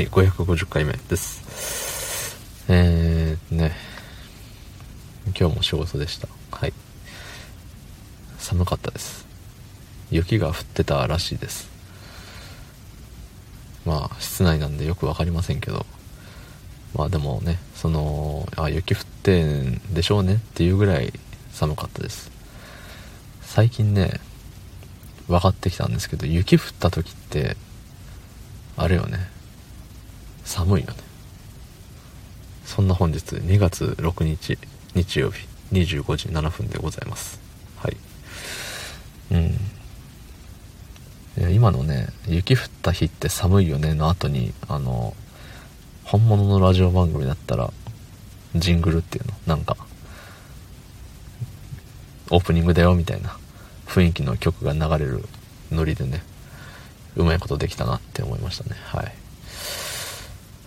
はい、550回目です。今日も仕事でした。はい。寒かったです。雪が降ってたらしいです。まあ、室内なんでよくわかりませんけど、まあでもね、雪降ってんでしょうねっていうぐらい寒かったです。最近ね、分かってきたんですけど、雪降った時って、あれよね、寒いよね。そんな本日2月6日日曜日25時7分でございます。はい。今のね、雪降った日って寒いよねの後に本物のラジオ番組だったらジングルっていうの、なんかオープニングだよみたいな雰囲気の曲が流れるノリでね、うまいことできたなって思いましたね。はい。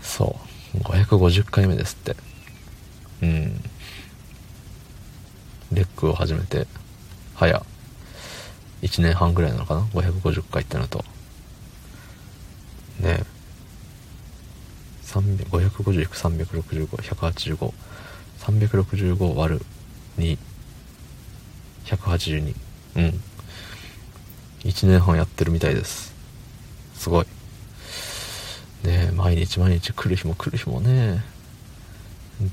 そう。550回目ですって。レックを始めて、早1年半ぐらいなのかな？ 550 回ってなると。ねえ。550、365、185。365割る2。182。1年半やってるみたいです。すごいね。毎日来る日もね、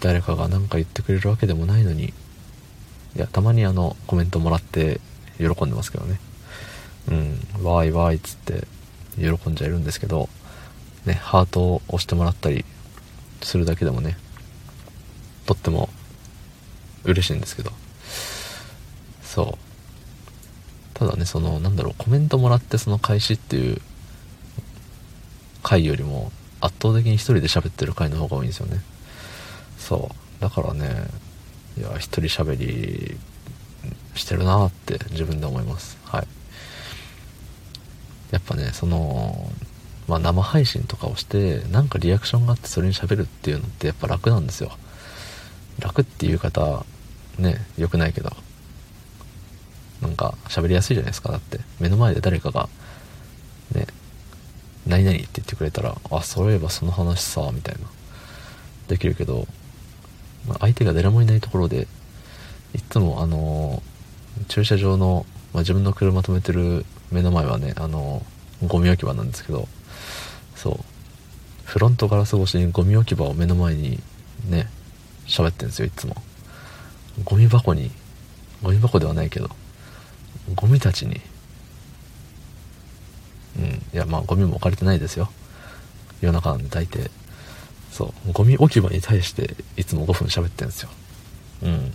誰かが何か言ってくれるわけでもないのに、いや、たまにコメントもらって喜んでますけどね。わーいっつって喜んじゃいるんですけどね。ハートを押してもらったりするだけでもね、とっても嬉しいんですけど、そう。ただね、コメントもらってその開始っていう回よりも圧倒的に一人で喋ってる回の方が多いんですよね。そうだからね、いや、一人喋りしてるなって自分で思います。はい。やっぱね、生配信とかをして、なんかリアクションがあってそれに喋るっていうのってやっぱ楽なんですよ。楽っていう方ね、良くないけど、なんか喋りやすいじゃないですか。だって目の前で誰かがね、何々って言ってくれたら、あ、そういえばその話さ、みたいなできるけど、相手が誰もいないところで、いつも駐車場の、自分の車止めてる目の前はね、ゴミ置き場なんですけど、そう、フロントガラス越しにゴミ置き場を目の前にね、喋ってるんですよ。いつもゴミ箱ではないけどゴミたちに、ゴミも置かれてないですよ。夜中なんで大抵。そう、ゴミ置き場に対していつも5分喋ってんですよ。ね。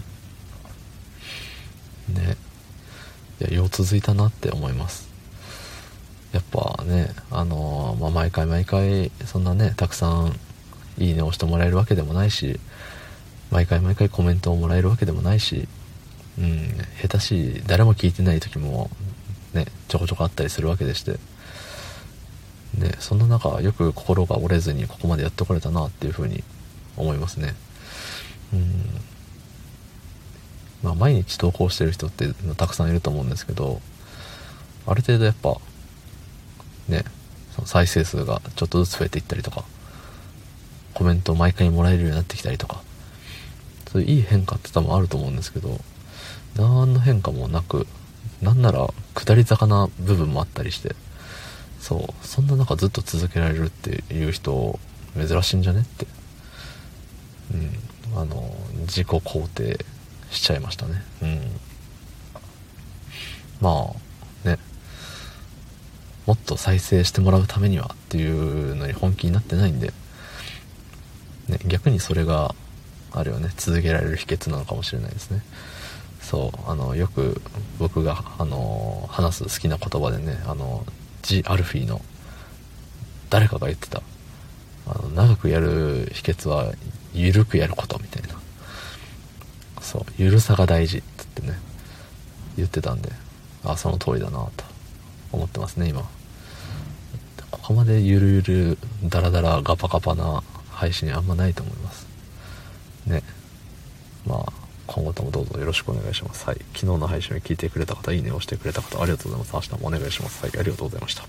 いや、よう続いたなって思います。やっぱね、毎回そんなね、たくさんいいねをしてもらえるわけでもないし、毎回コメントをもらえるわけでもないし、下手し誰も聞いてない時もね、ちょこちょこあったりするわけでして。ね、そんな中、よく心が折れずにここまでやってこれたなっていうふうに思いますね。毎日投稿してる人ってたくさんいると思うんですけど、ある程度やっぱね、その再生数がちょっとずつ増えていったりとか、コメントを毎回もらえるようになってきたりとか、そういういい変化って多分あると思うんですけど、何の変化もなく、なんなら下り坂な部分もあったりして、そう、そんな中ずっと続けられるっていう人珍しいんじゃねって、自己肯定しちゃいましたね。もっと再生してもらうためにはっていうのに本気になってないんで、ね、逆にそれがあれよね、続けられる秘訣なのかもしれないですね。そう、よく僕が話す好きな言葉でね、ジ・アルフィーの誰かが言ってた、長くやる秘訣はゆるくやることみたいな、そう、ゆるさが大事って言ってね、言ってたんで、あ、その通りだなと思ってますね。今ここまでゆるダラダラガパガパな配信あんまないと思いますね。今後ともどうぞよろしくお願いします。はい。昨日の配信を聞いてくれた方、いいねをしてくれた方、ありがとうございます。明日もお願いします。はい、ありがとうございました。